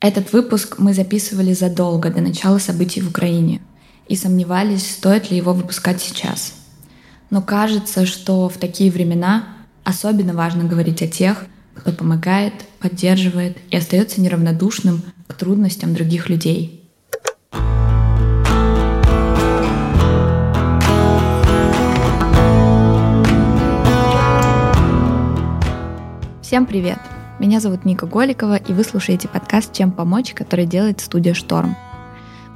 Этот выпуск мы записывали задолго до начала событий в Украине и сомневались, стоит ли его выпускать сейчас. Но кажется, что в такие времена особенно важно говорить о тех, кто помогает, поддерживает и остается неравнодушным к трудностям других людей. Всем привет! Меня зовут Ника Голикова, и вы слушаете подкаст «Чем помочь», который делает студия «Шторм».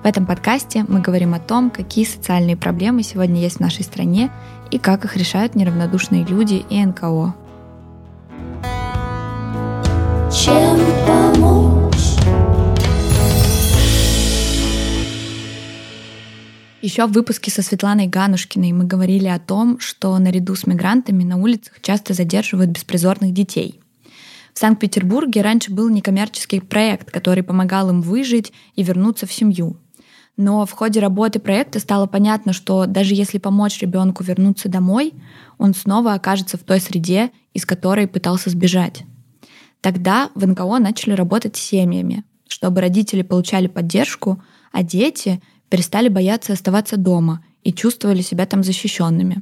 В этом подкасте мы говорим о том, какие социальные проблемы сегодня есть в нашей стране и как их решают неравнодушные люди и НКО. Чем помочь? Еще в выпуске со Светланой Ганушкиной мы говорили о том, что наряду с мигрантами на улицах часто задерживают беспризорных детей. В Санкт-Петербурге раньше был некоммерческий проект, который помогал им выжить и вернуться в семью. Но в ходе работы проекта стало понятно, что даже если помочь ребенку вернуться домой, он снова окажется в той среде, из которой пытался сбежать. Тогда в НКО начали работать с семьями, чтобы родители получали поддержку, а дети перестали бояться оставаться дома и чувствовали себя там защищенными.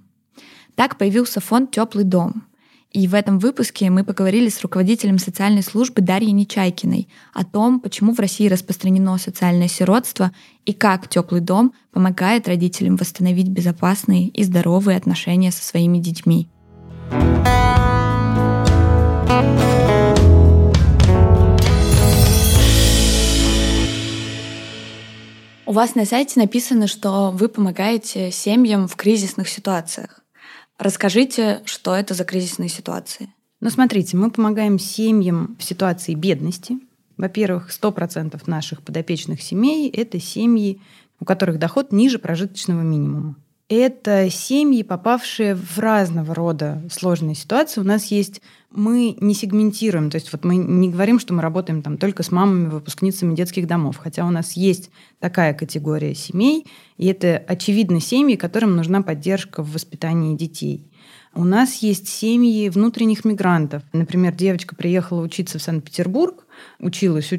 Так появился фонд «Теплый дом». И в этом выпуске мы поговорили с руководителем социальной службы Дарьей Нечайкиной о том, почему в России распространено социальное сиротство и как «Теплый дом» помогает родителям восстановить безопасные и здоровые отношения со своими детьми. У вас на сайте написано, что вы помогаете семьям в кризисных ситуациях. Расскажите, что это за кризисные ситуации? Ну, смотрите, мы помогаем семьям в ситуации бедности. Во-первых, 100% наших подопечных семей – это семьи, у которых доход ниже прожиточного минимума. Это семьи, попавшие в разного рода сложные ситуации. У нас есть... Мы не сегментируем, то есть вот мы не говорим, что мы работаем там только с мамами-выпускницами детских домов, хотя у нас есть такая категория семей, и это, очевидно, семьи, которым нужна поддержка в воспитании детей. У нас есть семьи внутренних мигрантов. Например, девочка приехала учиться в Санкт-Петербург, училась,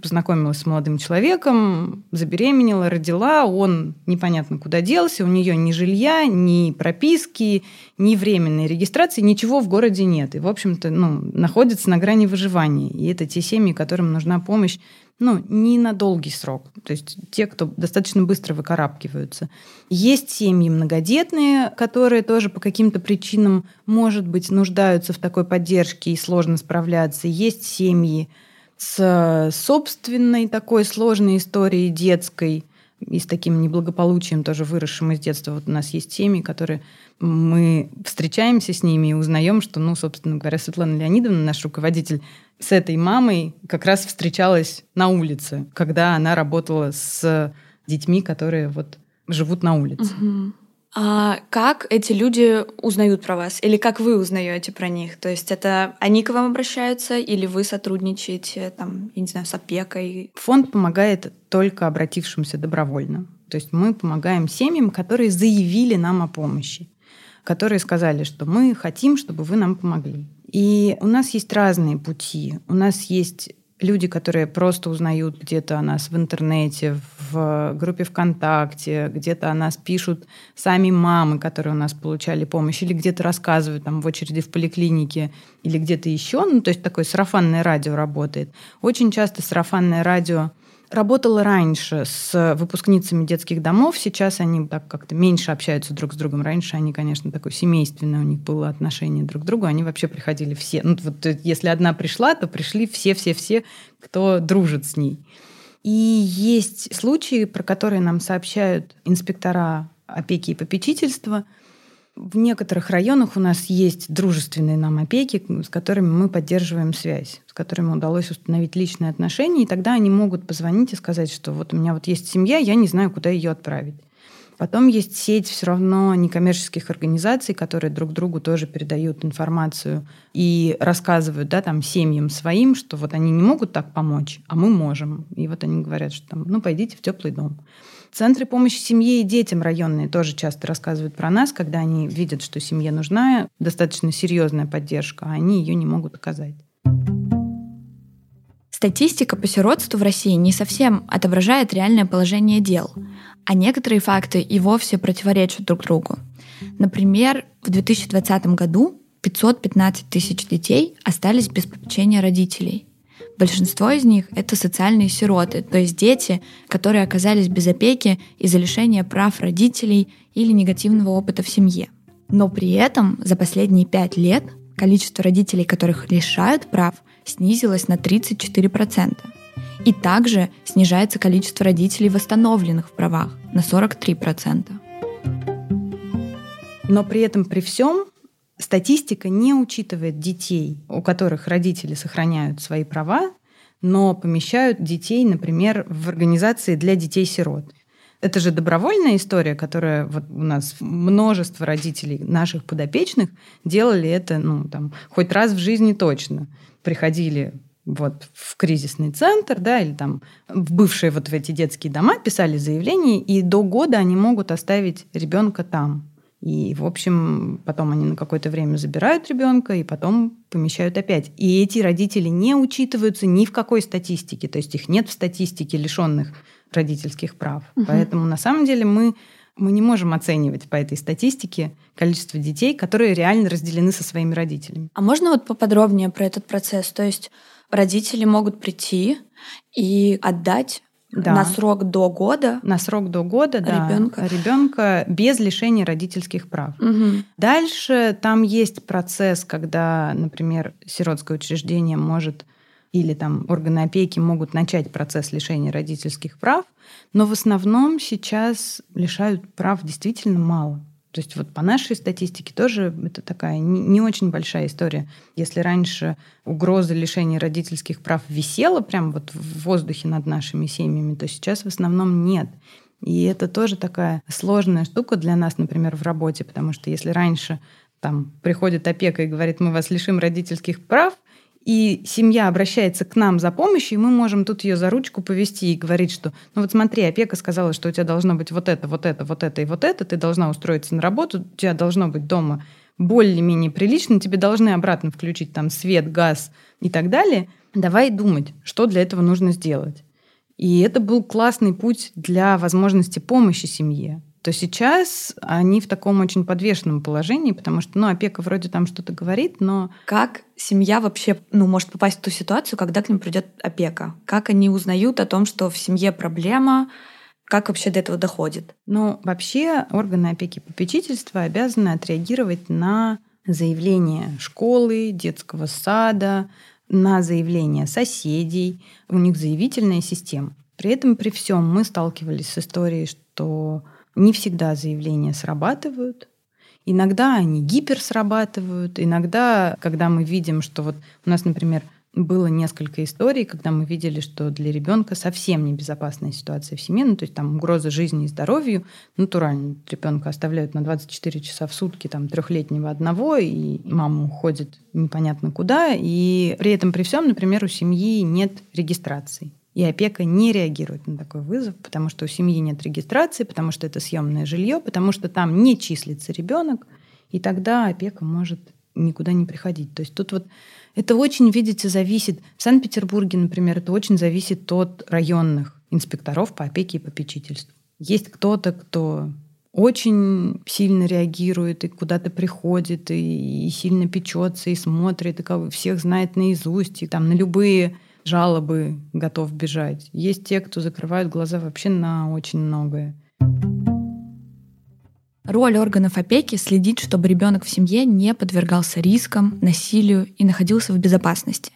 познакомилась с молодым человеком, забеременела, родила, он непонятно куда делся, у нее ни жилья, ни прописки, ни временной регистрации, ничего в городе нет. И, в общем-то, находится на грани выживания. И это те семьи, которым нужна помощь, не на долгий срок. То есть те, кто достаточно быстро выкарабкиваются. Есть семьи многодетные, которые тоже по каким-то причинам, может быть, нуждаются в такой поддержке и сложно справляться. Есть семьи с собственной такой сложной историей детской и с таким неблагополучием, тоже выросшим из детства. Вот у нас есть семьи, которые мы встречаемся с ними и узнаем, что, собственно говоря, Светлана Леонидовна, наш руководитель, с этой мамой как раз встречалась на улице, когда она работала с детьми, которые живут на улице. Угу. А как эти люди узнают про вас? Или как вы узнаете про них? То есть это они к вам обращаются, или вы сотрудничаете с опекой? Фонд помогает только обратившимся добровольно. То есть мы помогаем семьям, которые заявили нам о помощи, которые сказали, что мы хотим, чтобы вы нам помогли. И у нас есть разные пути. У нас есть люди, которые просто узнают где-то о нас в интернете, в группе ВКонтакте, где-то о нас пишут сами мамы, которые у нас получали помощь, или где-то рассказывают в очереди в поликлинике, или где-то еще. То есть такое сарафанное радио работает. Очень часто сарафанное радио работала раньше с выпускницами детских домов. Сейчас они так как-то меньше общаются друг с другом. Раньше они, конечно, такое семейственное у них было отношение друг к другу. Они вообще приходили все. Если одна пришла, то пришли все-все-все, кто дружит с ней. И есть случаи, про которые нам сообщают инспектора опеки и попечительства. В некоторых районах у нас есть дружественные нам опеки, с которыми мы поддерживаем связь, с которыми удалось установить личные отношения, и тогда они могут позвонить и сказать, что вот у меня есть семья, я не знаю, куда ее отправить. Потом есть сеть все равно некоммерческих организаций, которые друг другу тоже передают информацию и рассказывают семьям своим, что вот они не могут так помочь, а мы можем. И вот они говорят, что пойдите в теплый дом. Центры помощи семье и детям районные тоже часто рассказывают про нас, когда они видят, что семье нужна достаточно серьезная поддержка, а они ее не могут оказать. Статистика по сиротству в России не совсем отображает реальное положение дел, а некоторые факты и вовсе противоречат друг другу. Например, в 2020 году 515 тысяч детей остались без попечения родителей. Большинство из них — это социальные сироты, то есть дети, которые оказались без опеки из-за лишения прав родителей или негативного опыта в семье. Но при этом за последние 5 лет количество родителей, которых лишают прав, снизилось на 34%. И также снижается количество родителей, восстановленных в правах, на 43%. Но при этом, при всем, статистика не учитывает детей, у которых родители сохраняют свои права, но помещают детей, например, в организации для детей-сирот. Это же добровольная история, которая вот у нас множество родителей наших подопечных делали это, хоть раз в жизни точно. Приходили в кризисный центр, или в бывшие в эти детские дома, писали заявление, и до года они могут оставить ребенка там. И, в общем, потом они на какое-то время забирают ребенка и потом помещают опять. И эти родители не учитываются ни в какой статистике. То есть их нет в статистике лишенных родительских прав. Угу. Поэтому, на самом деле, мы не можем оценивать по этой статистике количество детей, которые реально разделены со своими родителями. А можно поподробнее про этот процесс? То есть родители могут прийти и отдать... Да. На срок до года? На срок до года, да. Ребенка без лишения родительских прав. Угу. Дальше там есть процесс, когда, например, сиротское учреждение может или органы опеки могут начать процесс лишения родительских прав, но в основном сейчас лишают прав действительно мало. То есть по нашей статистике тоже это такая не очень большая история. Если раньше угроза лишения родительских прав висела прямо в воздухе над нашими семьями, то сейчас в основном нет. И это тоже такая сложная штука для нас, например, в работе, потому что если раньше приходит опека и говорит, мы вас лишим родительских прав, и семья обращается к нам за помощью, и мы можем тут ее за ручку повести и говорить, что смотри, опека сказала, что у тебя должно быть вот это, вот это, вот это и вот это, ты должна устроиться на работу, у тебя должно быть дома более-менее прилично, тебе должны обратно включить свет, газ и так далее. Давай думать, что для этого нужно сделать. И это был классный путь для возможности помощи семье. То сейчас они в таком очень подвешенном положении, потому что, опека вроде что-то говорит, но... Как семья вообще, может попасть в ту ситуацию, когда к ним придет опека? Как они узнают о том, что в семье проблема? Как вообще до этого доходит? Вообще органы опеки и попечительства обязаны отреагировать на заявления школы, детского сада, на заявления соседей. У них заявительная система. При этом, при всем, мы сталкивались с историей, что... Не всегда заявления срабатывают. Иногда они гиперсрабатывают. Иногда, когда мы видим, что у нас, например, было несколько историй, когда мы видели, что для ребенка совсем небезопасная ситуация в семье, то есть угроза жизни и здоровью. Натурально ребенка оставляют на 24 часа в сутки трехлетнего одного, и мама уходит непонятно куда. И при этом, при всем, например, у семьи нет регистрации. И опека не реагирует на такой вызов, потому что у семьи нет регистрации, потому что это съемное жилье, потому что там не числится ребенок, и тогда опека может никуда не приходить. То есть тут это очень, видите, зависит. В Санкт-Петербурге, например, это очень зависит от районных инспекторов по опеке и попечительству. Есть кто-то, кто очень сильно реагирует и куда-то приходит, и сильно печется, и смотрит, и всех знает наизусть, и на любые... жалобы готов бежать. Есть те, кто закрывают глаза вообще на очень многое. Роль органов опеки — следить, чтобы ребенок в семье не подвергался рискам, насилию и находился в безопасности.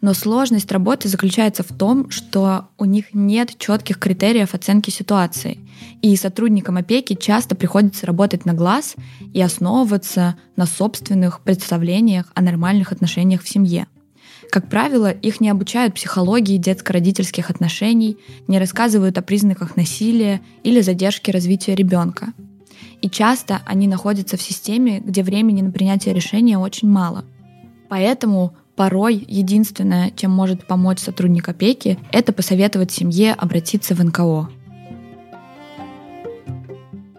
Но сложность работы заключается в том, что у них нет четких критериев оценки ситуации, и сотрудникам опеки часто приходится работать на глаз и основываться на собственных представлениях о нормальных отношениях в семье. Как правило, их не обучают психологии детско-родительских отношений, не рассказывают о признаках насилия или задержке развития ребенка. И часто они находятся в системе, где времени на принятие решения очень мало. Поэтому порой единственное, чем может помочь сотрудник опеки, это посоветовать семье обратиться в НКО.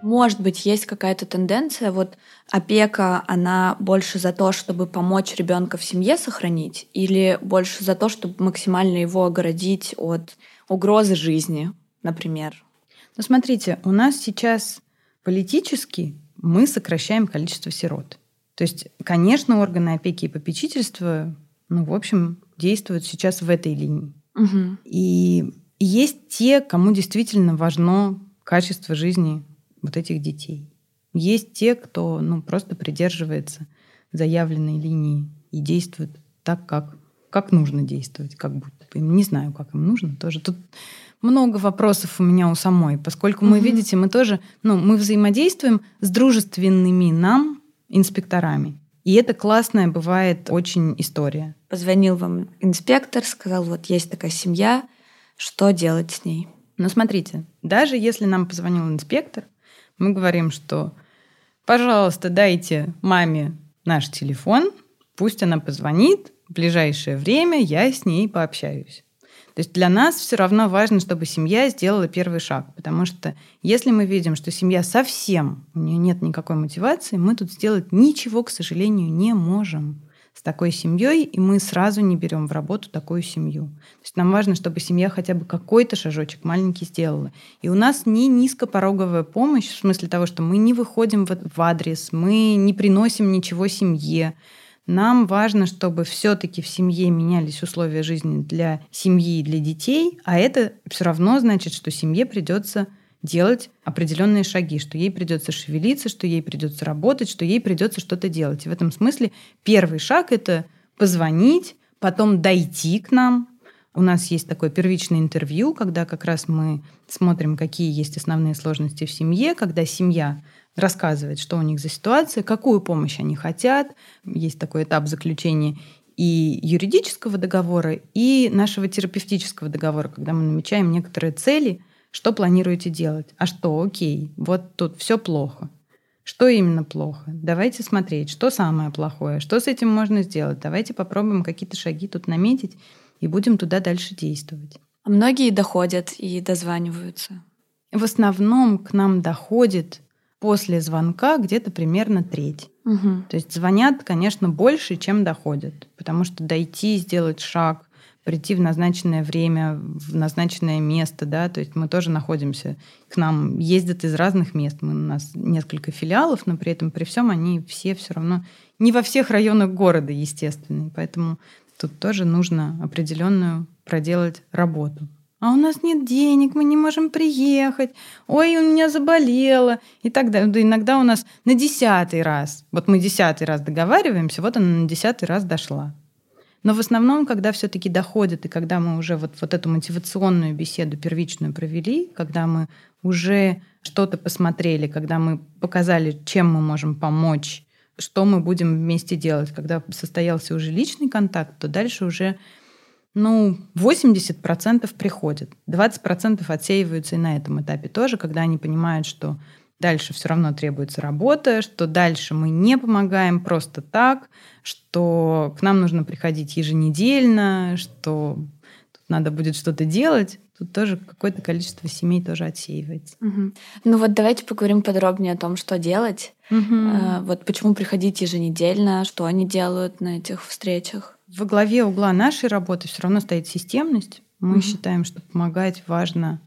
Может быть, есть какая-то тенденция, вот опека, она больше за то, чтобы помочь ребенка в семье сохранить, или больше за то, чтобы максимально его оградить от угрозы жизни, например? Ну, смотрите, у нас сейчас политически мы сокращаем количество сирот. То есть, конечно, органы опеки и попечительства, в общем, действуют сейчас в этой линии. Угу. И есть те, кому действительно важно качество жизни вот этих детей. Есть те, кто просто придерживается заявленной линии и действует так, как нужно действовать, как будто бы. Не знаю, как им нужно тоже. Тут много вопросов у меня у самой, поскольку мы, видите, мы тоже, мы взаимодействуем с дружественными нам инспекторами. И это классная бывает очень история. Позвонил вам инспектор, сказал, вот есть такая семья, что делать с ней? Смотрите, даже если нам позвонил инспектор, мы говорим, что, пожалуйста, дайте маме наш телефон, пусть она позвонит, в ближайшее время я с ней пообщаюсь. То есть для нас все равно важно, чтобы семья сделала первый шаг, потому что если мы видим, что семья совсем, у нее нет никакой мотивации, мы тут сделать ничего, к сожалению, не можем с такой семьей, и мы сразу не берем в работу такую семью. То есть нам важно, чтобы семья хотя бы какой-то шажочек маленький сделала. И у нас не низкопороговая помощь, в смысле того, что мы не выходим в адрес, мы не приносим ничего семье. Нам важно, чтобы все-таки в семье менялись условия жизни для семьи и для детей, а это все равно значит, что семье придется делать определенные шаги, что ей придется шевелиться, что ей придется работать, что ей придется что-то делать. И в этом смысле первый шаг – это позвонить, потом дойти к нам. У нас есть такое первичное интервью, когда как раз мы смотрим, какие есть основные сложности в семье, когда семья рассказывает, что у них за ситуация, какую помощь они хотят. Есть такой этап заключения и юридического договора, и нашего терапевтического договора, когда мы намечаем некоторые цели, что планируете делать, а что окей, вот тут все плохо. Что именно плохо? Давайте смотреть, что самое плохое, что с этим можно сделать. Давайте попробуем какие-то шаги тут наметить и будем туда дальше действовать. А многие доходят и дозваниваются? В основном к нам доходит после звонка где-то примерно треть. Угу. То есть звонят, конечно, больше, чем доходят, потому что дойти, сделать шаг, прийти в назначенное время, в назначенное место, да, то есть мы тоже находимся, к нам ездят из разных мест, у нас несколько филиалов, но при этом при всем они все равно не во всех районах города, естественно, поэтому тут тоже нужно определенную проделать работу. А у нас нет денег, мы не можем приехать, ой, у меня заболело, и так далее. Да иногда у нас на 10-й раз, вот мы 10-й раз договариваемся, вот она на 10-й раз дошла. Но в основном, когда все-таки доходит, и когда мы уже вот эту мотивационную беседу первичную провели, когда мы уже что-то посмотрели, когда мы показали, чем мы можем помочь, что мы будем вместе делать, когда состоялся уже личный контакт, то дальше уже 80% приходит. 20% отсеиваются и на этом этапе тоже, когда они понимают, что дальше все равно требуется работа, что дальше мы не помогаем просто так, что к нам нужно приходить еженедельно, что тут надо будет что-то делать. Тут тоже какое-то количество семей тоже отсеивается. Угу. Давайте поговорим подробнее о том, что делать. Угу. Почему приходить еженедельно, что они делают на этих встречах? Во главе угла нашей работы все равно стоит системность. Мы считаем, что помогать важно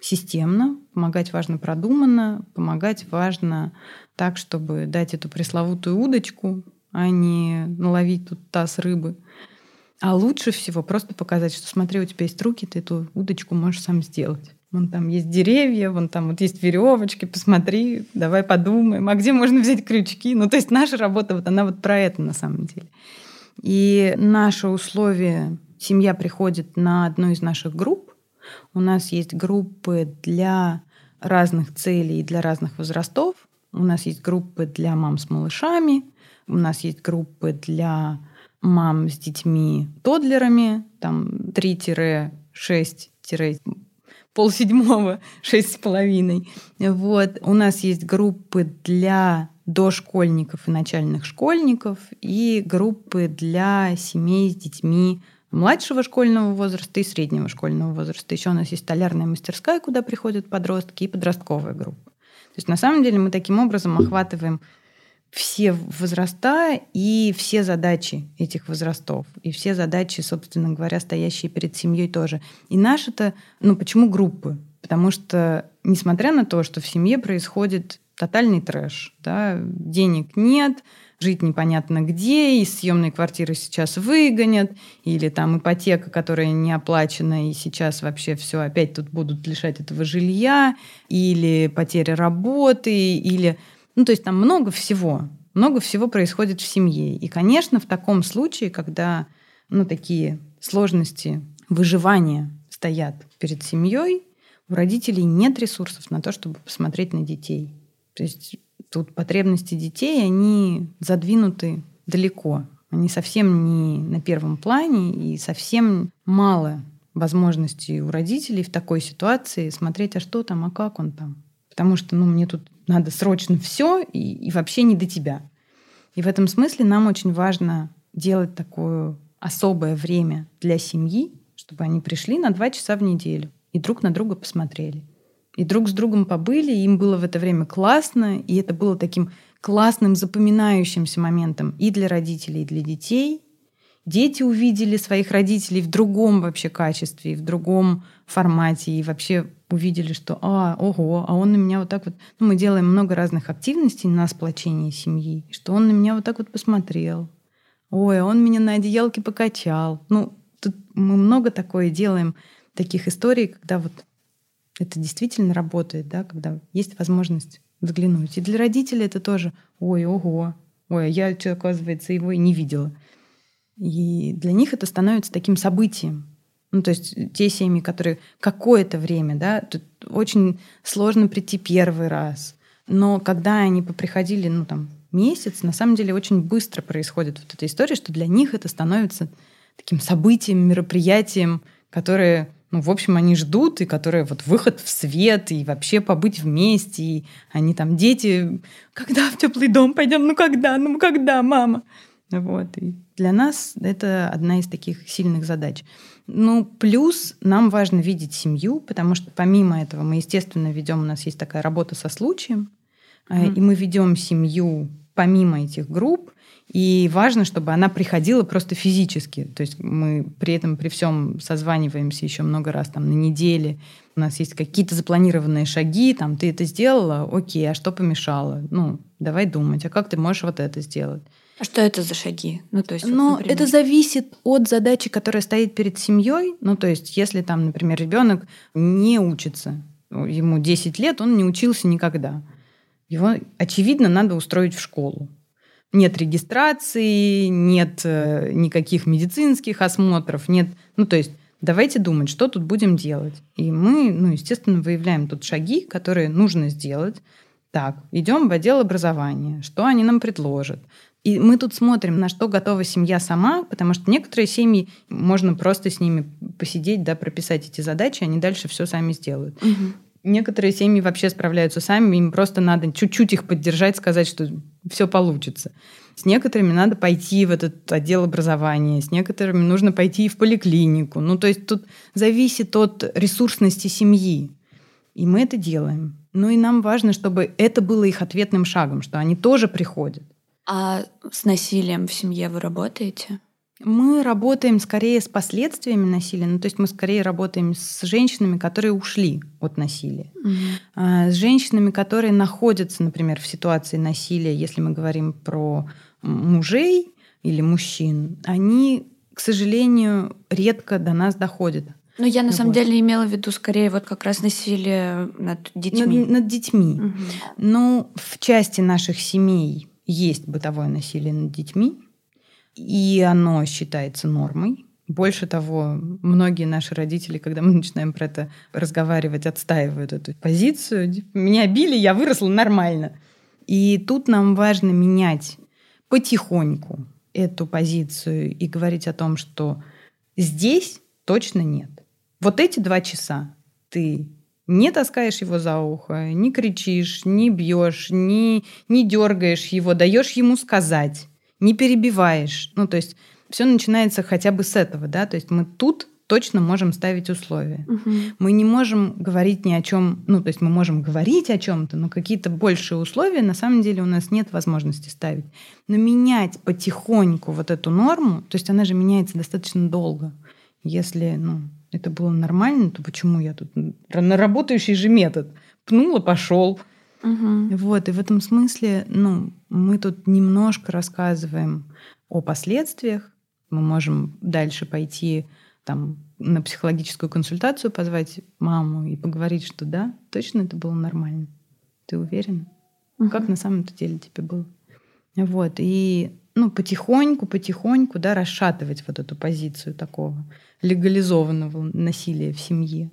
системно, помогать важно продуманно, помогать важно так, чтобы дать эту пресловутую удочку, а не наловить тут таз рыбы. А лучше всего просто показать, что смотри, у тебя есть руки, ты эту удочку можешь сам сделать. Вон там есть деревья, вон там вот есть веревочки, посмотри, давай подумаем, а где можно взять крючки? То есть наша работа, она про это на самом деле. И наше условие, семья приходит на одну из наших групп. У нас есть группы для разных целей и для разных возрастов. У нас есть группы для мам с малышами. У нас есть группы для мам с детьми-тодлерами. Там 3-6-полседьмого, 6,5. У нас есть группы для дошкольников и начальных школьников и группы для семей с детьми младшего школьного возраста и среднего школьного возраста. Еще у нас есть столярная мастерская, куда приходят подростки, и подростковая группа. То есть на самом деле мы таким образом охватываем все возраста и все задачи этих возрастов, и все задачи, собственно говоря, стоящие перед семьей тоже. И наши-то, почему группы? Потому что, несмотря на то, что в семье происходит тотальный трэш, да, денег нет, жить непонятно где, из съемной квартиры сейчас выгонят, или там ипотека, которая не оплачена, и сейчас вообще все опять тут будут лишать этого жилья, или потеря работы, или... То есть там много всего происходит в семье. И, конечно, в таком случае, когда такие сложности выживания стоят перед семьей, у родителей нет ресурсов на то, чтобы посмотреть на детей. То есть тут потребности детей, они задвинуты далеко. Они совсем не на первом плане, и совсем мало возможностей у родителей в такой ситуации смотреть, а что там, а как он там. Потому что мне тут надо срочно все и вообще не до тебя. И в этом смысле нам очень важно делать такое особое время для семьи, чтобы они пришли на 2 часа в неделю и друг на друга посмотрели. И друг с другом побыли, и им было в это время классно, и это было таким классным запоминающимся моментом и для родителей, и для детей. Дети увидели своих родителей в другом вообще качестве, в другом формате, и вообще увидели, что а он на меня вот так вот... мы делаем много разных активностей на сплочение семьи, что он на меня вот так вот посмотрел. Ой, а он меня на одеялке покачал. Тут мы много такое делаем, таких историй, когда вот это действительно работает, да, когда есть возможность взглянуть. И для родителей это тоже я, оказывается, его и не видела. И для них это становится таким событием. То есть те семьи, которые какое-то время, да, тут очень сложно прийти первый раз. Но когда они поприходили, месяц, на самом деле очень быстро происходит вот эта история, что для них это становится таким событием, мероприятием, которое, в общем, они ждут, и которое вот выход в свет, и вообще побыть вместе. И они там, дети, когда в теплый дом пойдем? Когда, мама? И для нас это одна из таких сильных задач. Плюс нам важно видеть семью, потому что помимо этого мы, естественно, ведем, у нас есть такая работа со случаем, и мы ведем семью помимо этих групп, и важно, чтобы она приходила просто физически. То есть мы при этом при всем созваниваемся еще много раз на неделе. У нас есть какие-то запланированные шаги, ты это сделала, окей, а что помешало? Давай думать, а как ты можешь вот это сделать? А что это за шаги? Это зависит от задачи, которая стоит перед семьей. Если например, ребенок не учится, ему 10 лет, он не учился никогда. Его, очевидно, надо устроить в школу. Нет регистрации, нет никаких медицинских осмотров, нет... давайте думать, что тут будем делать. И мы, естественно, выявляем тут шаги, которые нужно сделать. Так, идем в отдел образования. Что они нам предложат? И мы тут смотрим, на что готова семья сама, потому что некоторые семьи, можно просто с ними посидеть, да, прописать эти задачи, они дальше все сами сделают. Угу. Некоторые семьи вообще справляются сами, им просто надо чуть-чуть их поддержать, сказать, что все получится. С некоторыми надо пойти в этот отдел образования, с некоторыми нужно пойти в поликлинику. То есть тут зависит от ресурсности семьи. И мы это делаем. И нам важно, чтобы это было их ответным шагом, что они тоже приходят. А с насилием в семье вы работаете? Мы работаем скорее с последствиями насилия. То есть мы скорее работаем с женщинами, которые ушли от насилия. Mm-hmm. С женщинами, которые находятся, например, в ситуации насилия, если мы говорим про мужей или мужчин, они, к сожалению, редко до нас доходят. Но я на самом деле имела в виду скорее как раз насилие над детьми. Над детьми. Mm-hmm. В части наших семей есть бытовое насилие над детьми, и оно считается нормой. Больше того, многие наши родители, когда мы начинаем про это разговаривать, отстаивают эту позицию. Меня били, я выросла нормально. И тут нам важно менять потихоньку эту позицию и говорить о том, что здесь точно нет. Вот эти 2 часа ты не таскаешь его за ухо, не кричишь, не бьешь, не дергаешь его, даешь ему сказать. Не перебиваешь. То есть все начинается хотя бы с этого, да, то есть мы тут точно можем ставить условия. Угу. Мы не можем говорить ни о чем, ну, то есть мы можем говорить о чем-то, но какие-то большие условия на самом деле у нас нет возможности ставить. Но менять потихоньку вот эту норму, то есть она же меняется достаточно долго. Если, ну, это было нормально, то почему я тут наработающий же метод пнула, пошел. Угу. Вот, и в этом смысле, ну, мы тут немножко рассказываем о последствиях. Мы можем дальше пойти там, на психологическую консультацию, позвать маму и поговорить, что да, точно это было нормально. Ты уверена? Uh-huh. Как на самом-то деле тебе было? Вот. И ну, потихоньку да, расшатывать вот эту позицию такого легализованного насилия в семье.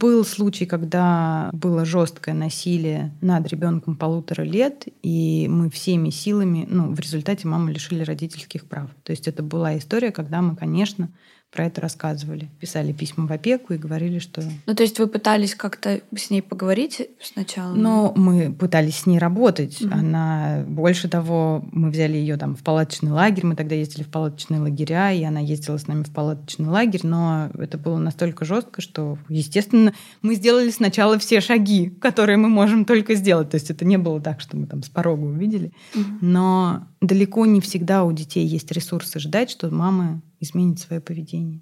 Был случай, когда было жесткое насилие над ребенком 1,5 лет, и мы всеми силами, ну, в результате маму лишили родительских прав. То есть это была история, когда мы, конечно, про это рассказывали. Писали письма в опеку и говорили, что... Ну, то есть вы пытались как-то с ней поговорить сначала? Но мы пытались с ней работать. Угу. Она... Больше того, мы взяли ее там в палаточный лагерь. Мы тогда ездили в палаточные лагеря, и она ездила с нами в палаточный лагерь. Но это было настолько жестко, что, естественно, мы сделали сначала все шаги, которые мы можем только сделать. То есть это не было так, что мы там с порога увидели. Угу. Но далеко не всегда у детей есть ресурсы ждать, что мама... изменить свое поведение.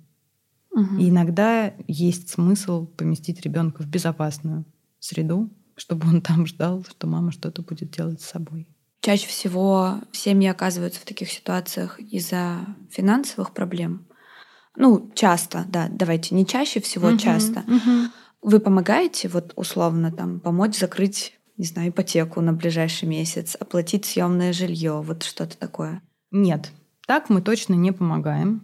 Угу. И иногда есть смысл поместить ребенка в безопасную среду, чтобы он там ждал, что мама что-то будет делать с собой. Чаще всего семьи оказываются в таких ситуациях из-за финансовых проблем. Ну, часто, да, давайте, не чаще всего, угу, часто. Угу. Вы помогаете, вот условно, там, помочь закрыть, не знаю, ипотеку на ближайший месяц, оплатить съемное жилье, вот что-то такое? Нет. Так мы точно не помогаем.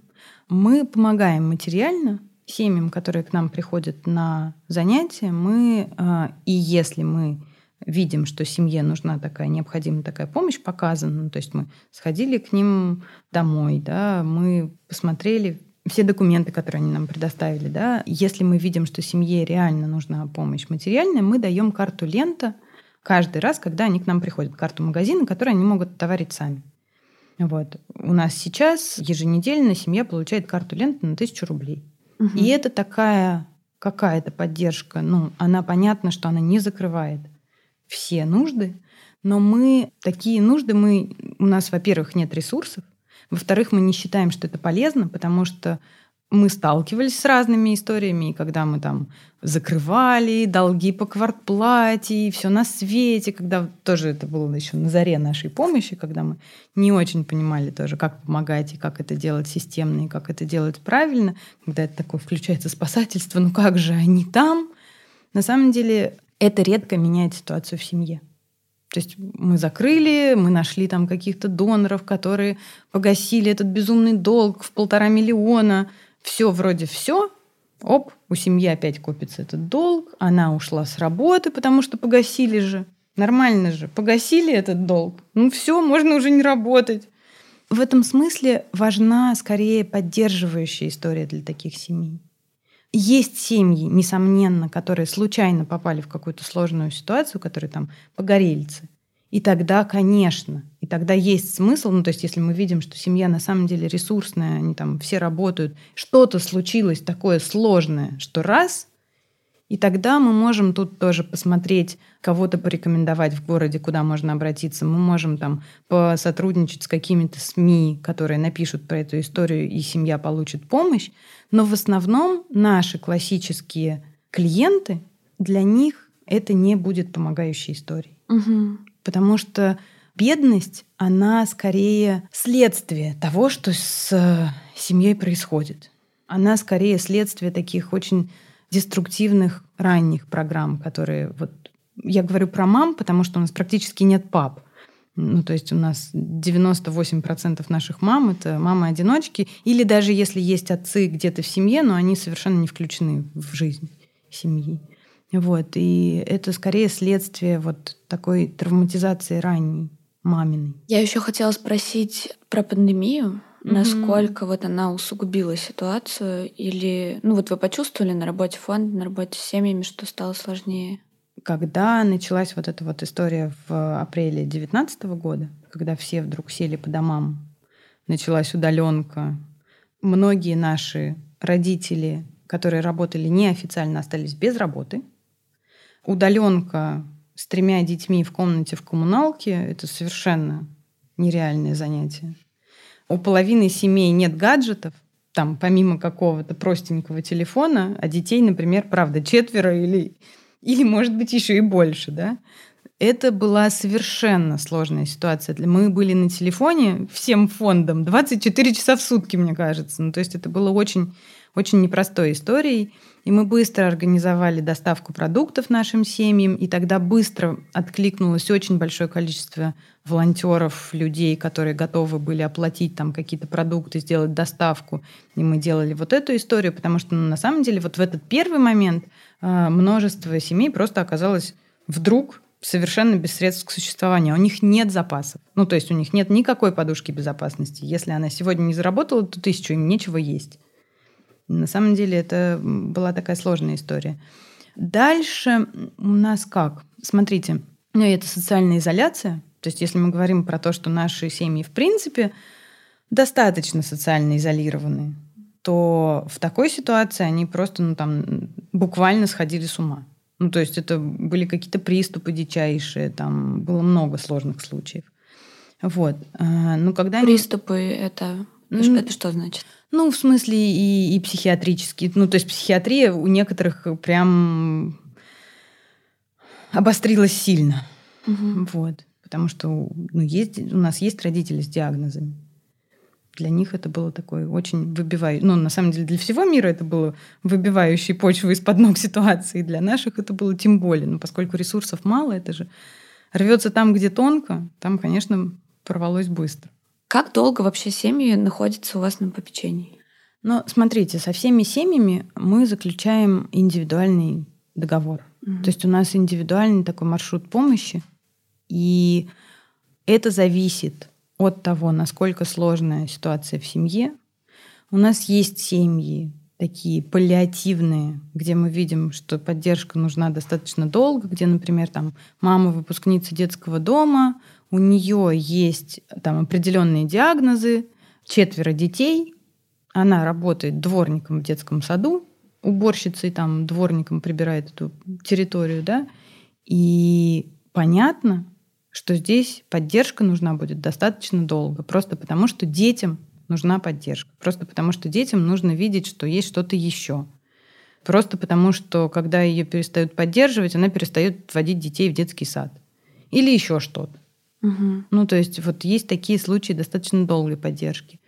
Мы помогаем материально семьям, которые к нам приходят на занятия. Мы, и если мы видим, что семье нужна такая, необходима такая помощь, показана, то есть мы сходили к ним домой, да, мы посмотрели все документы, которые они нам предоставили. Да. Если мы видим, что семье реально нужна помощь материальная, мы даем карту «Лента» каждый раз, когда они к нам приходят, карту магазина, которую они могут товарить сами. Вот. У нас сейчас еженедельно семья получает карту «Лента» на 1000 рублей. Угу. И это такая какая-то поддержка. Ну, она понятно, что она не закрывает все нужды, но мы такие нужды, у нас, во-первых, нет ресурсов, во-вторых, мы не считаем, что это полезно, потому что мы сталкивались с разными историями, и когда мы там закрывали долги по квартплате, и все на свете, когда тоже это было еще на заре нашей помощи, когда мы не очень понимали тоже, как помогать, и как это делать системно, и как это делать правильно, когда это такое включается спасательство, ну как же они там? На самом деле это редко меняет ситуацию в семье. То есть мы закрыли, мы нашли там каких-то доноров, которые погасили этот безумный долг в 1,5 миллиона, все вроде все, оп, у семьи опять копится этот долг, она ушла с работы, потому что погасили же, нормально же, погасили этот долг, ну все, можно уже не работать. В этом смысле важна скорее поддерживающая история для таких семей. Есть семьи, несомненно, которые случайно попали в какую-то сложную ситуацию, которые там погорельцы. И тогда, конечно, и тогда есть смысл, ну, то есть если мы видим, что семья на самом деле ресурсная, они там все работают, что-то случилось такое сложное, что раз, и тогда мы можем тут тоже посмотреть, кого-то порекомендовать в городе, куда можно обратиться, мы можем там посотрудничать с какими-то СМИ, которые напишут про эту историю, и семья получит помощь. Но в основном наши классические клиенты, для них это не будет помогающей историей. Угу. Потому что бедность, она скорее следствие того, что с семьей происходит. Она скорее следствие таких очень деструктивных ранних программ, которые... Вот, я говорю про мам, потому что у нас практически нет пап. Ну, то есть у нас 98% наших мам — это мамы-одиночки. Или даже если есть отцы где-то в семье, но они совершенно не включены в жизнь семьи. Вот. И это скорее следствие вот такой травматизации ранней маминой. Я еще хотела спросить про пандемию. Mm-hmm. Насколько вот она усугубила ситуацию? Или, ну вот вы почувствовали на работе фонда, на работе с семьями, что стало сложнее? Когда началась вот эта вот история в апреле 2019 года, когда все вдруг сели по домам, началась удаленка, многие наши родители, которые работали неофициально, остались без работы. Удаленка с 3 детьми в комнате в коммуналке – это совершенно нереальное занятие. У половины семей нет гаджетов, там, помимо какого-то простенького телефона, а детей, например, правда, 4 или может быть, еще и больше, да? Это была совершенно сложная ситуация. Мы были на телефоне всем фондом 24 часа в сутки, мне кажется. Ну, то есть это было очень, очень непростой историей. И мы быстро организовали доставку продуктов нашим семьям. И тогда быстро откликнулось очень большое количество волонтеров, людей, которые готовы были оплатить там, какие-то продукты, сделать доставку. И мы делали вот эту историю, потому что на самом деле вот в этот первый момент множество семей просто оказалось вдруг совершенно без средств к существованию. У них нет запасов. Ну, то есть у них нет никакой подушки безопасности. Если она сегодня не заработала, то 1000, им нечего есть. На самом деле это была такая сложная история. Дальше у нас как? Смотрите, ну, это социальная изоляция. То есть если мы говорим про то, что наши семьи в принципе достаточно социально изолированы, то в такой ситуации они просто буквально сходили с ума. Ну, то есть это были какие-то приступы дичайшие, там было много сложных случаев. Вот. Ну, когда приступы это что значит? Ну, в смысле и психиатрические. Ну, то есть психиатрия у некоторых прям обострилась сильно. Угу. Вот. Потому что у нас есть родители с диагнозами. Для них это было такое очень выбивающее... Ну, на самом деле, для всего мира это было выбивающей почву из-под ног ситуации. Для наших это было тем более. Но поскольку ресурсов мало, это же рвется там, где тонко, там, конечно, порвалось быстро. Как долго вообще семьи находятся у вас на попечении? Ну, смотрите, со всеми семьями мы заключаем индивидуальный договор. Mm-hmm. То есть у нас индивидуальный такой маршрут помощи. И это зависит от того, насколько сложная ситуация в семье. У нас есть семьи такие паллиативные, где мы видим, что поддержка нужна достаточно долго, где, например, мама выпускница детского дома, у нее есть определенные диагнозы, 4 детей, она работает дворником в детском саду, уборщицей, дворником прибирает эту территорию, да, и понятно, что здесь поддержка нужна будет достаточно долго, просто потому что детям нужна поддержка, просто потому что детям нужно видеть, что есть что-то еще, просто потому что, когда ее перестают поддерживать, она перестает водить детей в детский сад или еще что-то. Угу. Ну, то есть вот есть такие случаи достаточно долгой поддержки.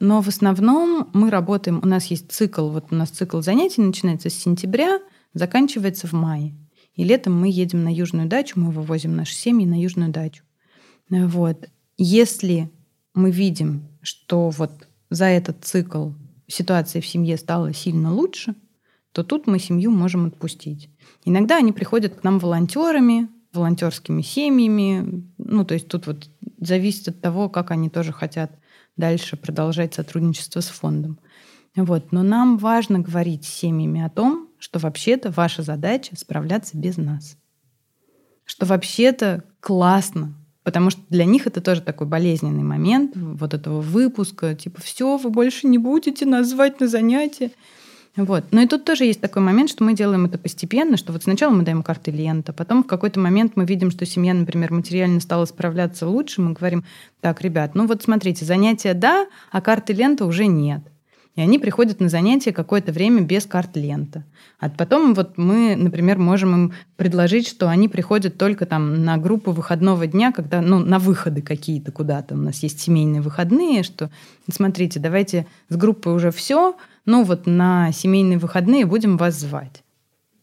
Но в основном мы работаем, у нас цикл занятий начинается с сентября, заканчивается в мае. И летом мы едем на южную дачу, мы вывозим наши семьи на южную дачу. Вот. Если мы видим, что вот за этот цикл ситуация в семье стала сильно лучше, то тут мы семью можем отпустить. Иногда они приходят к нам волонтерами, волонтерскими семьями. Ну, то есть тут вот зависит от того, как они тоже хотят дальше продолжать сотрудничество с фондом. Вот. Но нам важно говорить с семьями о том, что вообще-то ваша задача справляться без нас. Что вообще-то классно, потому что для них это тоже такой болезненный момент вот этого выпуска, все, вы больше не будете нас звать на занятия. Вот. Но и тут тоже есть такой момент, что мы делаем это постепенно, что вот сначала мы даем карты лента, потом в какой-то момент мы видим, что семья, например, материально стала справляться лучше, мы говорим, так, ребят, смотрите, занятия да, а карты лента уже нет. И они приходят на занятия какое-то время без карт-лента. А потом мы, например, можем им предложить, что они приходят только на группу выходного дня, когда, на выходы какие-то куда-то. У нас есть семейные выходные, что, смотрите, давайте с группой уже все, на семейные выходные будем вас звать.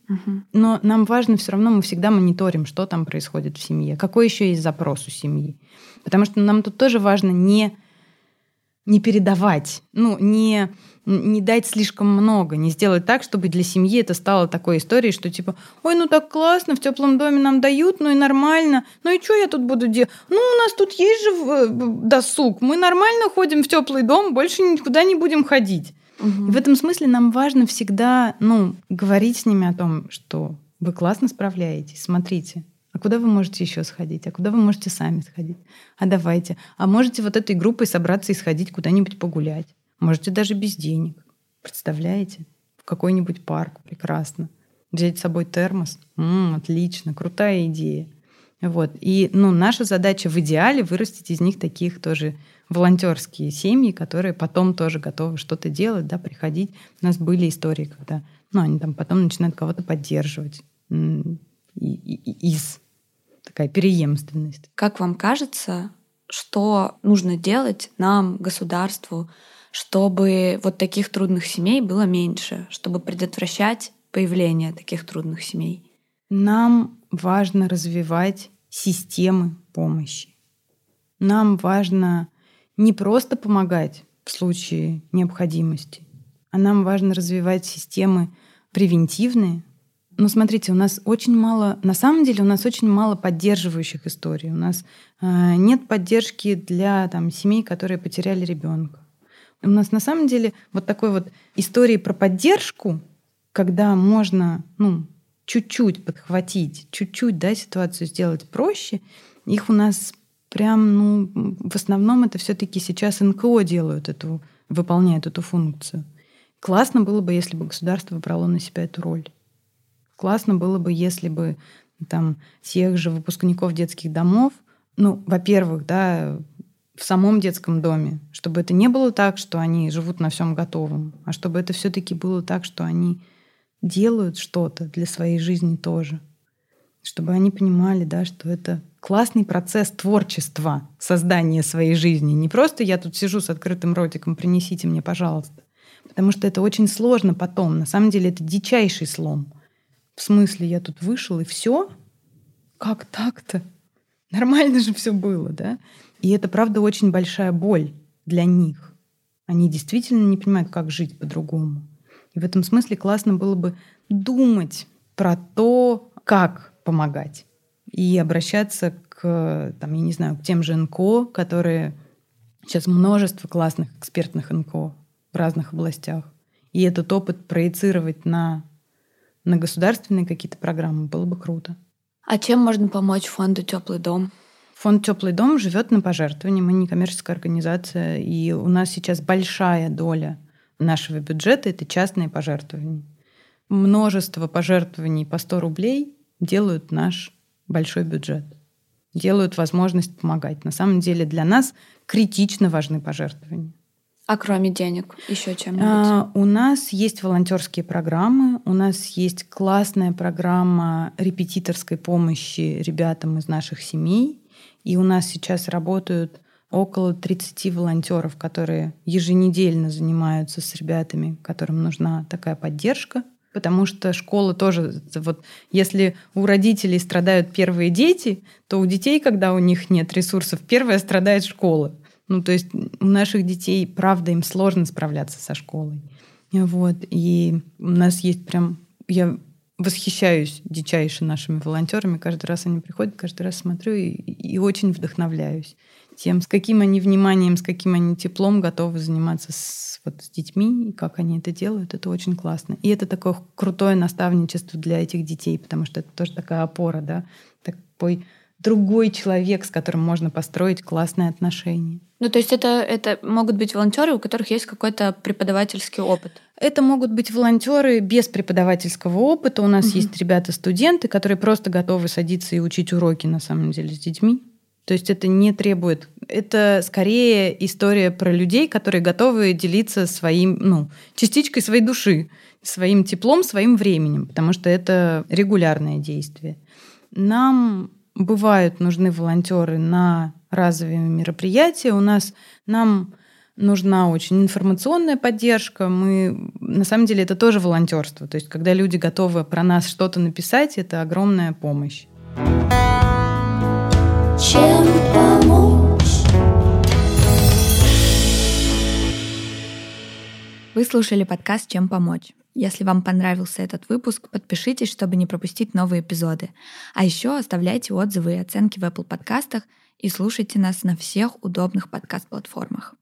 Угу. Но нам важно все равно, мы всегда мониторим, что там происходит в семье, какой еще есть запрос у семьи. Потому что нам тут тоже важно не передавать, не дать слишком много, не сделать так, чтобы для семьи это стало такой историей, что ой, так классно, в теплом доме нам дают, и нормально, и что я тут буду делать? У нас тут есть же досуг, мы нормально ходим в теплый дом, больше никуда не будем ходить. Угу. В этом смысле нам важно всегда, говорить с ними о том, что вы классно справляетесь, смотрите. А куда вы можете еще сходить? А куда вы можете сами сходить? А давайте. А можете вот этой группой собраться и сходить куда-нибудь погулять. Можете даже без денег. Представляете? В какой-нибудь парк. Прекрасно. Взять с собой термос. Отлично. Крутая идея. Вот. И наша задача в идеале вырастить из них таких тоже волонтерские семьи, которые потом тоже готовы что-то делать, да, приходить. У нас были истории, когда они там потом начинают кого-то поддерживать. Такая переемственность. Как вам кажется, что нужно делать нам, государству, чтобы вот таких трудных семей было меньше, чтобы предотвращать появление таких трудных семей? Нам важно развивать системы помощи. Нам важно не просто помогать в случае необходимости, а нам важно развивать системы превентивные. Смотрите, у нас очень мало, на самом деле у нас очень мало поддерживающих историй. У нас нет поддержки для семей, которые потеряли ребенка. У нас на самом деле вот такой вот истории про поддержку, когда можно чуть-чуть подхватить, чуть-чуть ситуацию сделать проще, их у нас прям, в основном это все-таки сейчас НКО делают выполняют эту функцию. Классно было бы, если бы государство брало на себя эту роль. Классно было бы, если бы тех же выпускников детских домов, во-первых, в самом детском доме, чтобы это не было так, что они живут на всем готовом, а чтобы это все-таки было так, что они делают что-то для своей жизни тоже. Чтобы они понимали, что это классный процесс творчества, создания своей жизни. Не просто я тут сижу с открытым ротиком, принесите мне, пожалуйста. Потому что это очень сложно потом. На самом деле это дичайший слом. В смысле, я тут вышел, и все? Как так-то? Нормально же все было, да? И это, правда, очень большая боль для них. Они действительно не понимают, как жить по-другому. И в этом смысле классно было бы думать про то, как помогать. И обращаться к к тем же НКО, которые... Сейчас множество классных экспертных НКО в разных областях. И этот опыт проецировать на государственные какие-то программы было бы круто. А чем можно помочь фонду «Теплый дом»? Фонд «Теплый дом» живет на пожертвовании. Мы некоммерческая организация, и у нас сейчас большая доля нашего бюджета — это частные пожертвования. Множество пожертвований по 100 рублей делают наш большой бюджет, делают возможность помогать. На самом деле для нас критично важны пожертвования. А кроме денег еще чем-нибудь? У нас есть волонтерские программы, у нас есть классная программа репетиторской помощи ребятам из наших семей, и у нас сейчас работают около 30 волонтеров, которые еженедельно занимаются с ребятами, которым нужна такая поддержка, потому что школа тоже... если у родителей страдают первые дети, то у детей, когда у них нет ресурсов, первая страдает школа. То есть у наших детей, правда, им сложно справляться со школой. Вот. И у нас есть прям... Я восхищаюсь дичайше нашими волонтерами. Каждый раз они приходят, каждый раз смотрю и очень вдохновляюсь тем, с каким они вниманием, с каким они теплом готовы заниматься с детьми, и как они это делают. Это очень классно. И это такое крутое наставничество для этих детей, потому что это тоже такая опора, да, такой... другой человек, с которым можно построить классные отношения. То есть это могут быть волонтеры, у которых есть какой-то преподавательский опыт? Это могут быть волонтеры без преподавательского опыта. У нас есть ребята-студенты, которые просто готовы садиться и учить уроки, на самом деле, с детьми. То есть это не требует... Это скорее история про людей, которые готовы делиться своим, частичкой своей души, своим теплом, своим временем, потому что это регулярное действие. Нам... Бывают нужны волонтеры на разовые мероприятия. Нам нужна очень информационная поддержка. На самом деле это тоже волонтерство. То есть, когда люди готовы про нас что-то написать, это огромная помощь. Чем помочь? Вы слушали подкаст «Чем помочь». Если вам понравился этот выпуск, подпишитесь, чтобы не пропустить новые эпизоды. А еще оставляйте отзывы и оценки в Apple подкастах и слушайте нас на всех удобных подкаст-платформах.